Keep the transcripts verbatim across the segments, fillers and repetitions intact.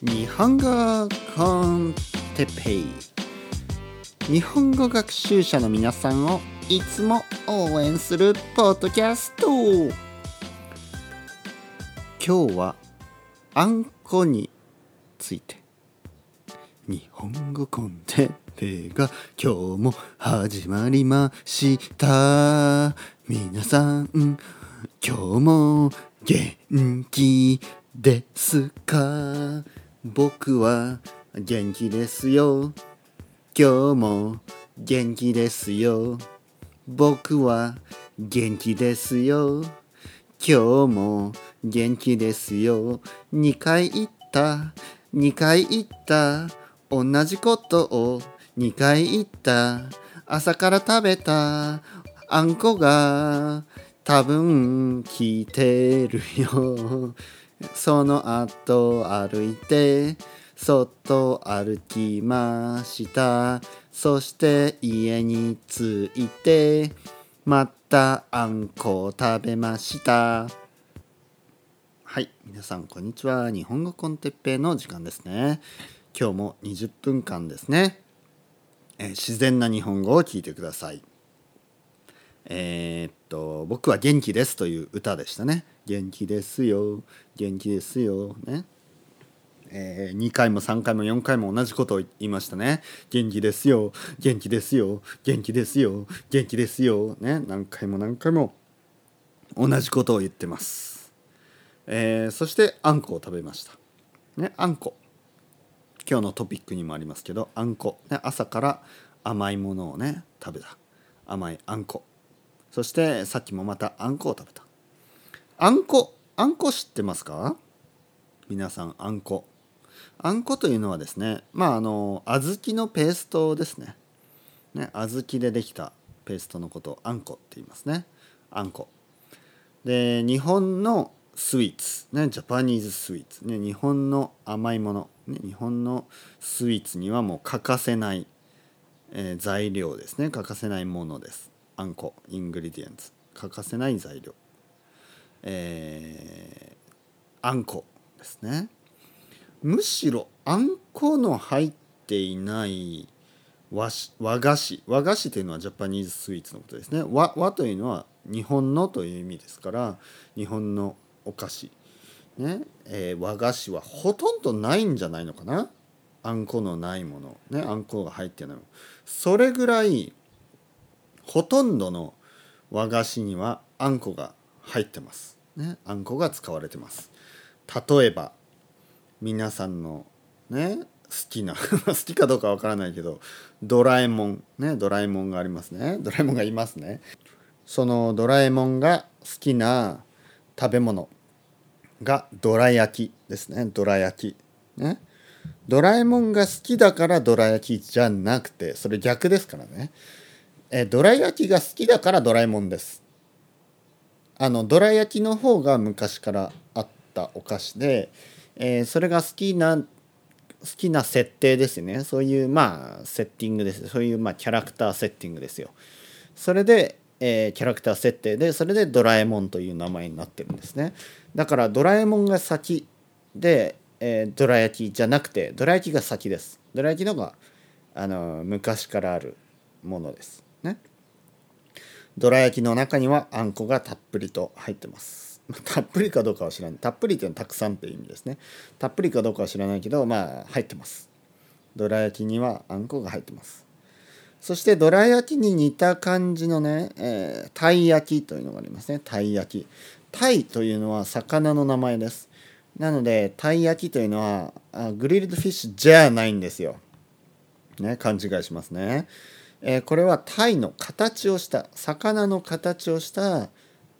日本語コンテッペイ、日本語学習者の皆さんをいつも応援するポッドキャスト。今日はあんこについて。日本語コンテッペイが今日も始まりました。皆さん、今日も元気ですか？僕は元気ですよ。今日も元気ですよ。僕は元気ですよ。今日も元気ですよ。にかい言った、にかい言った。同じことをにかい言った。朝から食べたあんこが多分効いてるよ。その後歩いて外歩きました。そして家に着いてまたあんこを食べました。はい、皆さんこんにちは。日本語コンテッペイの時間ですね。今日もにじゅっぷんかんですね。えー、自然な日本語を聞いてください。えー、っと僕は元気ですという歌でしたね。元気ですよ、元気ですよね。えー、にかいもさんかいもよんかいも同じことを言いましたね。元気ですよ、元気ですよ、元気ですよ、元気ですよね。何回も何回も同じことを言ってます。えー、そしてあんこを食べました。ね、あんこ。今日のトピックにもありますけど、あんこ、ね、朝から甘いものをね食べた。甘いあんこ。そしてさっきもまたあんこを食べた。あんこ、あんこ知ってますか？皆さん、あんこ。あんこというのはですね、まああの小豆のペーストですね。ね、小豆でできたペーストのことをあんこって言いますね。あんこ。で、日本のスイーツ、ね、ジャパニーズスイーツ、ね、日本の甘いもの、ね、日本のスイーツにはもう欠かせない、えー、材料ですね。欠かせないものです。あんこ、イングリディエンツ、欠かせない材料、えー、あんこですね。むしろあんこの入っていない和菓子、和菓子というのはジャパニーズスイーツのことですね。和、和というのは日本のという意味ですから、日本のお菓子、ね、えー、和菓子はほとんどないんじゃないのかな。あんこのないもの、ね、あんこが入ってないもの、それぐらいほとんどの和菓子にはあんこが入ってます、ね、あんこが使われてます。例えば皆さんの、ね、好きな好きかどうかわからないけどドラえもん、ね、ドラえもんがありますね。ドラえもんがいますね。そのドラえもんが好きな食べ物がどら焼きですね。どら焼き、ね、ドラえもんが好きだからどら焼きじゃなくて、それ逆ですからね。えどら焼きが好きだからドラえもんです。あのどら焼きの方が昔からあったお菓子で、えー、それが好きな好きな設定ですね。そういうまあセッティングです。そういうまあキャラクターセッティングですよ。それで、えー、キャラクター設定で、それでドラえもんという名前になってるんですね。だからドラえもんが先で、えー、どら焼きじゃなくてどら焼きが先です。どら焼きの方があの昔からあるものですね。どら焼きの中にはあんこがたっぷりと入ってます。たっぷりかどうかは知らない。たっぷりというのはたくさんという意味ですね。たっぷりかどうかは知らないけど、まあ入ってます。どら焼きにはあんこが入ってます。そしてどら焼きに似た感じのね、えー、たい焼きというのがありますね。たい焼き。たいというのは魚の名前です。なのでたい焼きというのはあグリルドフィッシュじゃないんですよ、ね、勘違いしますね。えー、これはタイの形をした魚の形をした、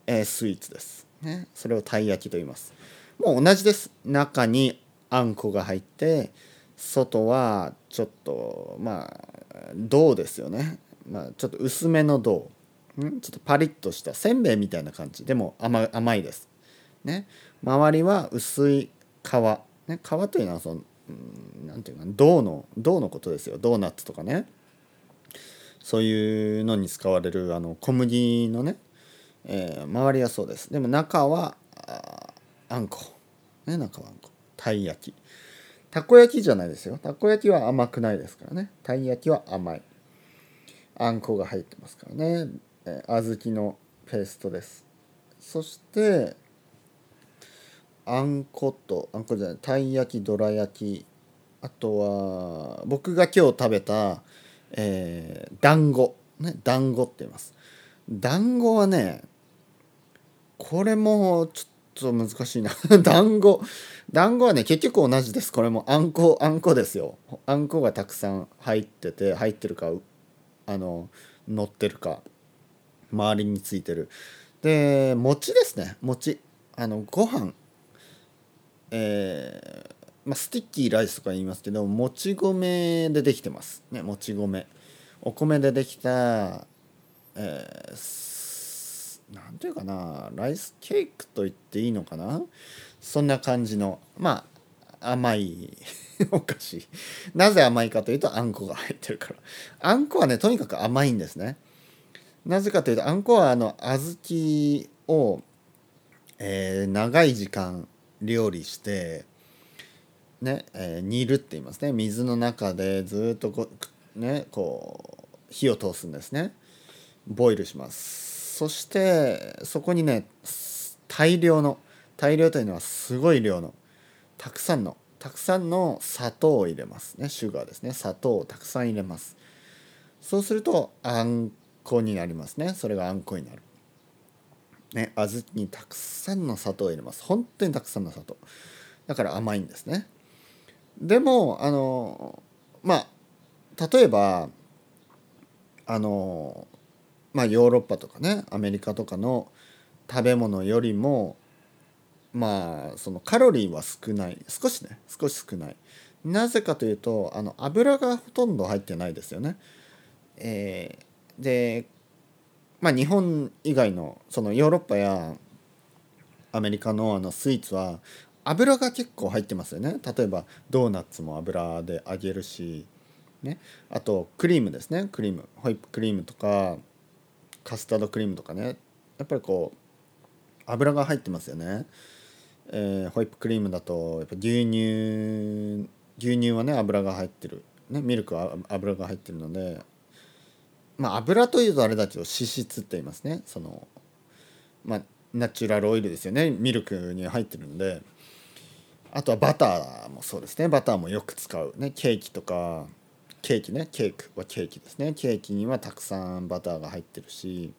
えー、スイーツです、ね、それをタイ焼きと言います。もう同じです。中にあんこが入って、外はちょっとまあ銅ですよね、まあ、ちょっと薄めの銅、んちょっとパリッとしたせんべいみたいな感じでも 甘, 甘いです、ね、周りは薄い皮、ね、皮というのはそのなんていうか銅の銅のことですよ。ドーナツとかね、そういうのに使われるあの小麦のね、えー、周りはそうです。でも中は あ, あんこ、ね、中はあんこ。たい焼き。たこ焼きじゃないですよ。たこ焼きは甘くないですからね。たい焼きは甘い。あんこが入ってますからね。えー、小豆のペーストです。そしてあんことあんこじゃないたい焼き、どら焼き、あとは僕が今日食べた、えー、団子ね、団子って言います。団子はね、これもちょっと難しいな。団子団子はね、結局同じです。これもあんこあんこですよ。あんこがたくさん入ってて入ってるかあの乗ってるか周りについてる。で餅ですね。餅あのご飯、えーまあ、スティッキーライスとか言いますけど、もち米でできてますね。もち米お米でできた、えー、なんていうかな、ライスケーキと言っていいのかな、そんな感じのまあ甘いお菓子。なぜ甘いかというとあんこが入ってるから。あんこはねとにかく甘いんですね。なぜかというとあんこはあの小豆を、えー、長い時間料理して、ねえー、煮るって言いますね。水の中でずっとこう、ね、こう火を通すんですね。ボイルします。そしてそこにね大量の大量というのはすごい量のたくさんのたくさんの砂糖を入れますね。シュガーですね。砂糖をたくさん入れます。そうするとあんこになりますね。それがあんこになるね。小豆にたくさんの砂糖を入れます。本当にたくさんの砂糖だから甘いんですね。でもあのまあ例えばあのまあヨーロッパとかねアメリカとかの食べ物よりもまあそのカロリーは少ない。少しね少し少ない。なぜかというとあの油がほとんど入ってないですよね。えー、でまあ、日本以外の、 そのヨーロッパやアメリカの、 あのスイーツは油が結構入ってますよね。例えばドーナツも油で揚げるし、ね、あとクリームですね。クリームホイップクリームとかカスタードクリームとかね、やっぱりこう油が入ってますよね。えー、ホイップクリームだとやっぱ牛乳牛乳はね油が入ってる、ね、ミルクは油が入ってるので。まあ、油というとあれだけど脂質って言いますね。そのまあナチュラルオイルですよね。ミルクに入ってるので。あとはバターもそうですね。バターもよく使うね。ケーキとかケーキねケーキはケーキですね。ケーキにはたくさんバターが入ってるし、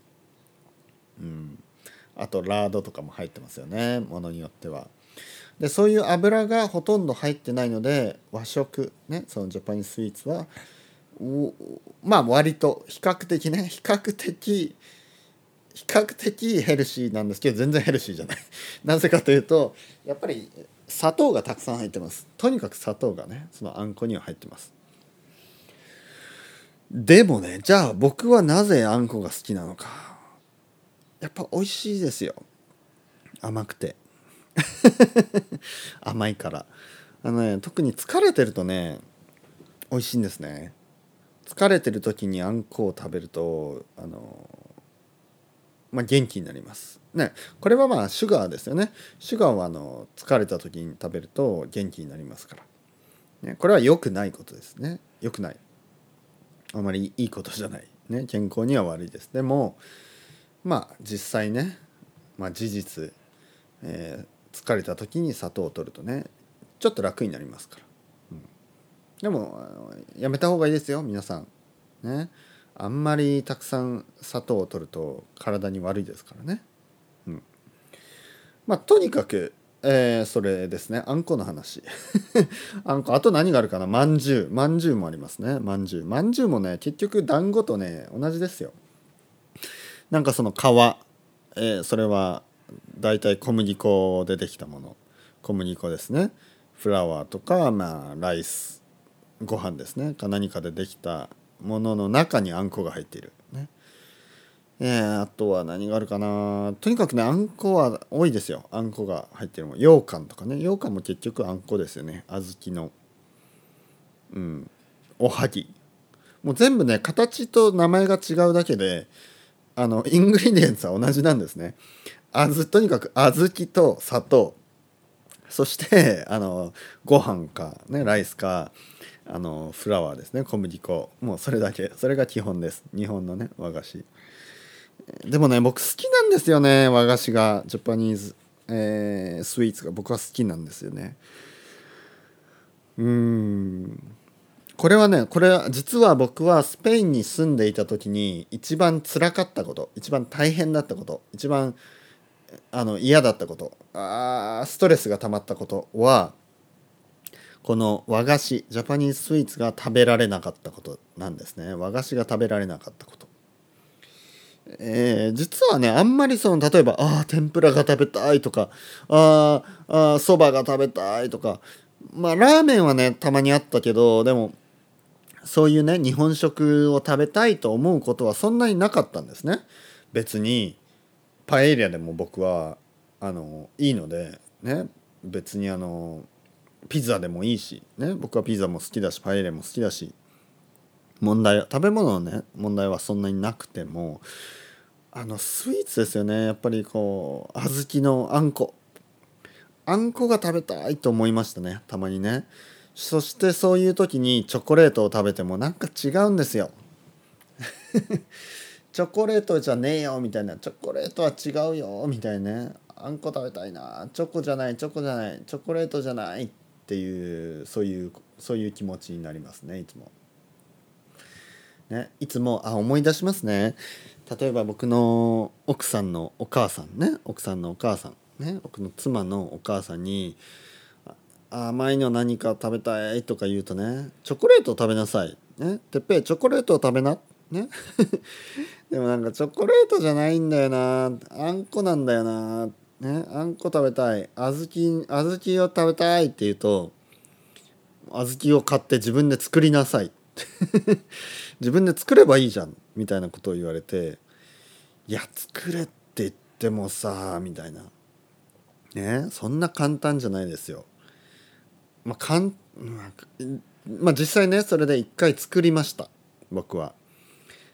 うん、あとラードとかも入ってますよね。ものによっては。でそういう油がほとんど入ってないので和食ね、そのジャパニーズスイーツはまあ割と比較的ね比較的比較的ヘルシーなんですけど全然ヘルシーじゃない。なぜかというとやっぱり砂糖がたくさん入ってます。とにかく砂糖がねそのあんこには入ってます。でもねじゃあ僕はなぜあんこが好きなのか。やっぱ美味しいですよ。甘くて甘いからあのね特に疲れてるとね美味しいんですね。疲れてる時にあんこを食べるとあの、まあ、元気になります、ね、これはまあシュガーですよね。シュガーはあの疲れた時に食べると元気になりますから、ね、これは良くないことですね。良くない、あまりいいことじゃない、ね、健康には悪いです。でもまあ実際ね、まあ、事実、えー、疲れた時に砂糖を取るとねちょっと楽になりますから。でもやめた方がいいですよ皆さん、ね、あんまりたくさん砂糖を摂ると体に悪いですからね、うん、まあとにかく、えー、それですねあんこの話あんこあと何があるかな。まんじゅうまんじゅうもありますね。まんじゅうまんじゅうもね結局団子とね同じですよ。なんかその皮、えー、それはだいたい小麦粉でできたもの。小麦粉ですね。フラワーとか、まあ、ライスご飯ですねか何かでできたものの中にあんこが入っている、ねえー、あとは何があるかな。とにかくねあんこは多いですよ。あんこが入っているもの羊羹とかね羊羹も結局あんこですよね。小豆の、うん、おはぎもう全部ね形と名前が違うだけであのイングリディエンツは同じなんですね。あずとにかく小豆と砂糖そしてあのご飯か、ね、ライスかあのフラワーですね、小麦粉、もうそれだけ、それが基本です、日本のね和菓子でもね、僕好きなんですよね、和菓子が、ジャパニーズ、えー、スイーツが僕は好きなんですよね。うーん、これはね、これは実は僕はスペインに住んでいた時に一番辛かったこと、一番大変だったこと、一番あの嫌だったこと、あストレスが溜まったことはこの和菓子、ジャパニーズスイーツが食べられなかったことなんですね。和菓子が食べられなかったこと、えー、実はね、あんまりその例えばあ天ぷらが食べたいとか、ああそばが食べたいとか、まあラーメンはねたまにあったけど、でもそういうね日本食を食べたいと思うことはそんなになかったんですね。別にパエリアでも僕はあのいいのでね、別にあのピザでもいいしね、僕はピザも好きだしパエリアも好きだし、問題は食べ物のね問題はそんなになくても、あのスイーツですよね、やっぱりこう小豆のあんこあんこが食べたいと思いましたね、たまにね。そしてそういう時にチョコレートを食べてもなんか違うんですよチョコレートじゃねえよみたいな、チョコレートは違うよみたいなね、あんこ食べたいな、チョコじゃない、チョコじゃない、チョコレートじゃないっていう、そういうそういう気持ちになりますね、いつもね、いつもあ思い出しますね。例えば僕の奥さんのお母さんね、奥さんのお母さんね、僕の妻のお母さんに甘いの何か食べたいとか言うとね、チョコレートを食べなさい、ね、てっぺいチョコレートを食べな、ね、でもなんかチョコレートじゃないんだよな、あんこなんだよな、ね、あんこ食べたい、小豆、小豆を食べたいって言うと、小豆を買って自分で作りなさい自分で作ればいいじゃんみたいなことを言われて、いや作れって言ってもさみたいなね、そんな簡単じゃないですよ。まあ、かんまあ実際ね、それで一回作りました、僕は。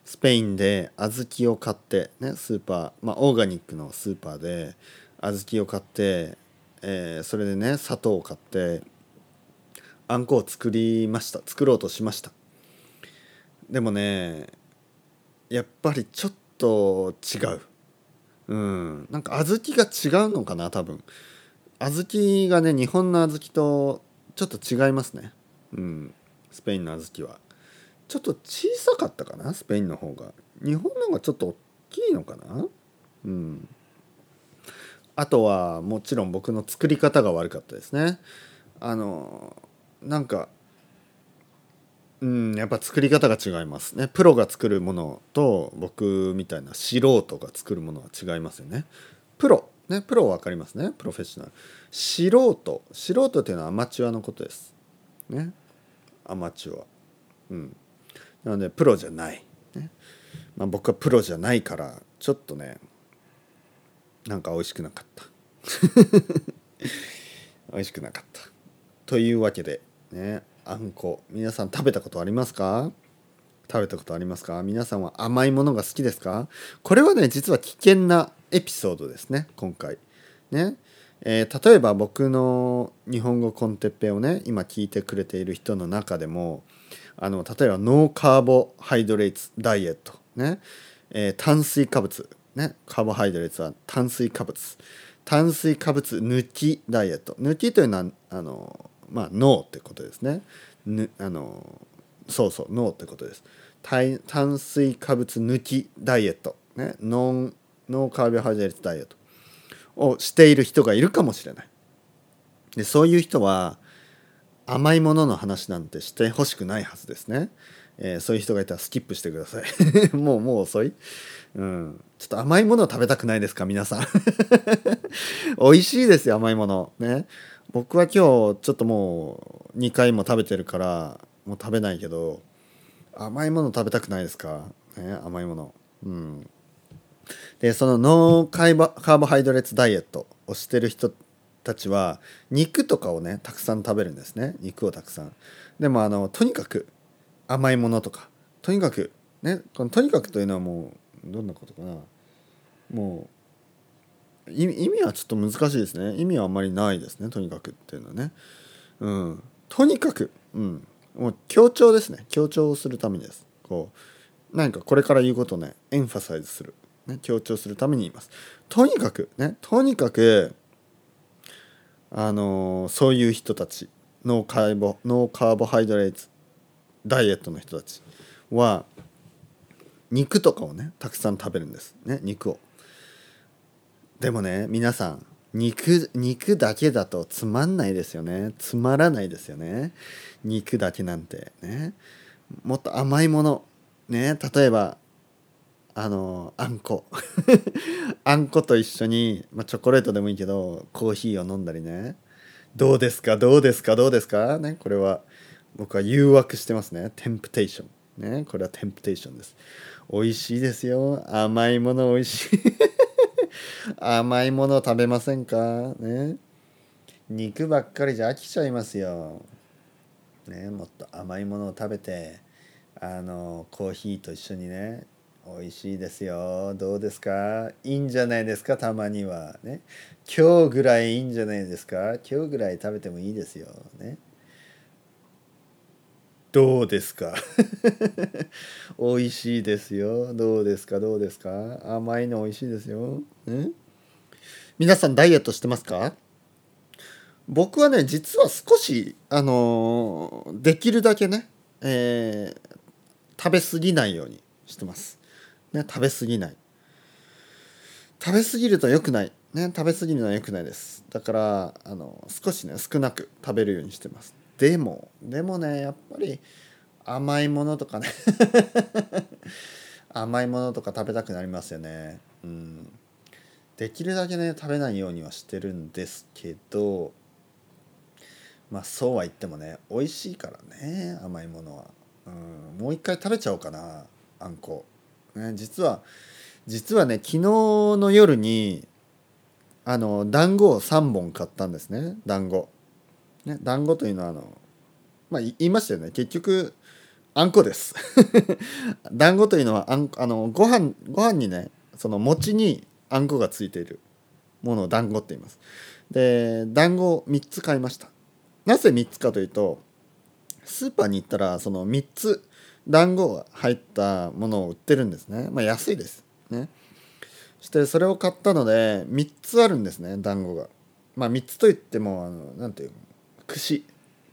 スペインで小豆を買ってね、スーパー、まあオーガニックのスーパーで小豆を買って、えー、それでね砂糖を買ってあんこを作りました、作ろうとしました。でもねやっぱりちょっと違う、うん、なんか小豆が違うのかな、多分小豆がね、日本の小豆とちょっと違いますね、うん、スペインの小豆はちょっと小さかったかな、スペインの方が、日本の方がちょっと大きいのかな、うん、あとはもちろん僕の作り方が悪かったですね。あのなんか、うん、やっぱ作り方が違いますね。プロが作るものと僕みたいな素人が作るものは違いますよね。プロね、プロは分かりますね、プロフェッショナル。素人、素人っていうのはアマチュアのことですね、アマチュア、うん、なのでプロじゃない、ね、まあ、僕はプロじゃないからちょっとねなんか美味しくなかった美味しくなかったというわけでね、あんこ、皆さん食べたことありますか？食べたことありますか？皆さんは甘いものが好きですか？これはね、実は危険なエピソードですね、今回ね、えー、例えば僕の日本語コンテッペをね今聞いてくれている人の中でも、あの例えばノーカーボハイドレーツダイエットね、えー、炭水化物ね、カーボハイドレーツは炭水化物、炭水化物抜きダイエット、抜きというのはあのまあノーってことですね、ぬあのそうそうノーってことです。炭水化物抜きダイエットね、ノンノーカーボハイドレートダイエットをしている人がいるかもしれない。でそういう人は甘いものの話なんてしてほしくないはずですね、えー、そういう人がいたらスキップしてくださいもうもう遅い、うん、ちょっと甘いもの食べたくないですか皆さん美味しいですよ甘いものね。僕は今日ちょっともうにかいも食べてるからもう食べないけど、甘いもの食べたくないですか、ね、甘いもの、うん、でそのノーカーボハイドレートダイエットをしてる人たちは肉とかをねたくさん食べるんですね、肉をたくさん。でもあのとにかく甘いものとか、とにかくね、このとにかくというのはもうどんなことかな、もう意味はちょっと難しいですね。意味はあんまりないですね、とにかくっていうのはね、うん、とにかく、うん、もう強調ですね。強調をするためにです。こう何かこれから言うことをねエンファサイズする、ね、強調するために言います。とにかくね、とにかくあのー、そういう人たち、ノーカーボ、ノーカーボハイドレートダイエットの人たちは肉とかをねたくさん食べるんですね、肉を。でもね皆さん、肉肉だけだとつまんないですよね。つまらないですよね、肉だけなんてね。もっと甘いものね、例えばあのあんこあんこと一緒に、まあ、チョコレートでもいいけどコーヒーを飲んだりね。どうですかどうですかどうですかね、これは僕は誘惑してますね。テンプテーションね、これはテンプテーションです。美味しいですよ、甘いもの美味しい甘いものを食べませんかね。肉ばっかりじゃ飽きちゃいますよね。もっと甘いものを食べて、あのコーヒーと一緒にね、美味しいですよ、どうですか、いいんじゃないですか、たまにはね。今日ぐらいいいんじゃないですか、今日ぐらい食べてもいいですよね。どうですか美味しいですよ、どうですかどうですか、甘いの美味しいですよ、ね。皆さんダイエットしてますか？僕はね実は少しあのー、できるだけね、えー、食べ過ぎないようにしてます、ね。食べ過ぎない、食べ過ぎると良くない、ね、食べ過ぎるのは良くないです。だからあの少しね少なく食べるようにしてます。でもでもねやっぱり甘いものとかね甘いものとか食べたくなりますよね、うん、できるだけね食べないようにはしてるんですけど、まあそうは言ってもね美味しいからね甘いものは、うん、もう一回食べちゃおうかな、あんこ、ね、実は実はね昨日の夜にあの団子をさんぼん買ったんですね。団子ね、団子というのはあの、まあ、言いましたよね、結局あんこです団子というのはあんあのご飯ご飯にねその餅にあんこがついているものを団子って言います。で団子をみっつ買いました。なぜみっつかというと、スーパーに行ったらそのみっつ団子が入ったものを売ってるんですね、まあ、安いですね。そしてそれを買ったのでみっつあるんですね、団子が。まあみっつといってもあのなんていうの、串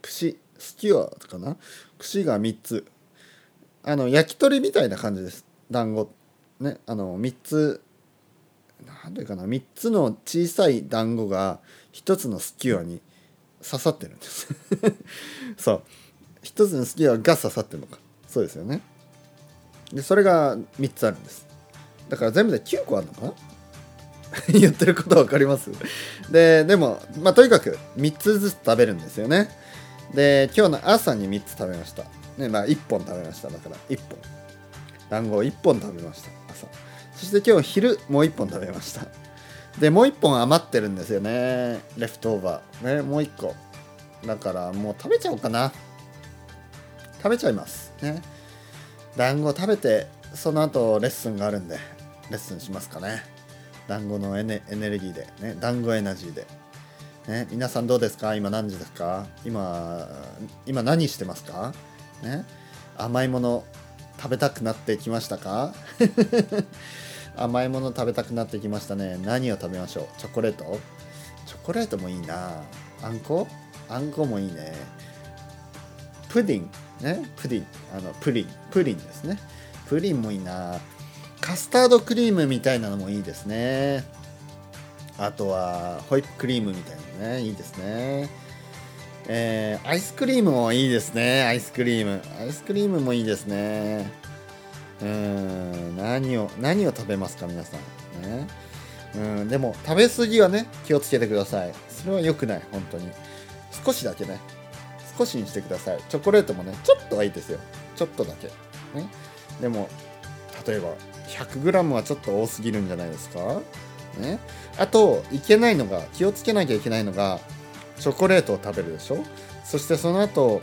串スキュアかな、串がみっつ、あの焼き鳥みたいな感じです、団子ね。あのみっつなんていうかな、みっつの小さい団子がひとつのスキュアに刺さってるんですそうひとつのスキュアが刺さってるのか、そうですよね。でそれがみっつあるんです。だから全部できゅうこあるのかな言ってること分かりますで、でも、まあ、とにかくみっつずつ食べるんですよね。で今日の朝にみっつ食べました、ね。まあ、いっぽん食べました。だからいっぽん団子をいっぽん食べました朝。そして今日昼もういっぽん食べました。でもういっぽん余ってるんですよね、レフトオーバー、ね、もういっこ。だからもう食べちゃおうかな、食べちゃいますね。団子食べてその後レッスンがあるんでレッスンしますかね、団子のエネ、エネルギーでね、団子エナジーで、ね、皆さんどうですか、今何時ですか、今今何してますか、ね、甘いもの食べたくなってきましたか甘いもの食べたくなってきましたね。何を食べましょう、チョコレート、チョコレートもいいな、あんこ、あんこもいいね。プディンね、プディン、あのプリン、プリンですね、プリンもいいな。カスタードクリームみたいなのもいいですね。あとはホイップクリームみたいなのね、いいですね、えー、アイスクリームもいいですね。アイスクリームアイスクリームもいいですね。うーん、何を何を食べますか皆さん、ね、うん。でも食べ過ぎはね気をつけてください。それは良くない、本当に。少しだけね、少しにしてください。チョコレートもねちょっとはいいですよ、ちょっとだけ、ね。でも例えばひゃくグラム はちょっと多すぎるんじゃないですか、ね。あといけないのが、気をつけなきゃいけないのが、チョコレートを食べるでしょ、そしてその後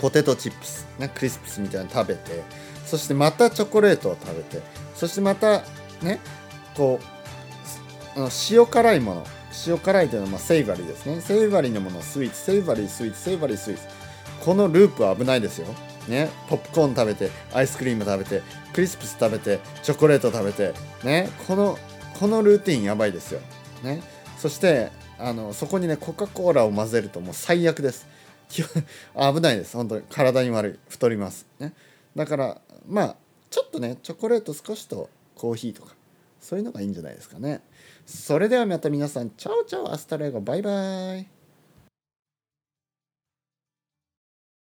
ポテトチップス、ね、クリスプスみたいなの食べて、そしてまたチョコレートを食べて、そしてまたねこう塩辛いもの、塩辛いというのはまあセイバリーですね。セイバリーのもの、スイーツ、セイバリー、スイーツ、セイバリー、スイーツ。このループは危ないですよ。ね、ポップコーン食べて、アイスクリーム食べて、クリスプス食べて、チョコレート食べて、ね、この、このルーティンやばいですよ。ね、そしてあのそこにねコカ・コーラを混ぜるともう最悪です。危ないです本当に、体に悪い、太ります。ね、だからまあちょっとねチョコレート少しとコーヒーとかそういうのがいいんじゃないですかね。それではまた皆さん、チャオチャオ、アスタレゴ、バイバイ。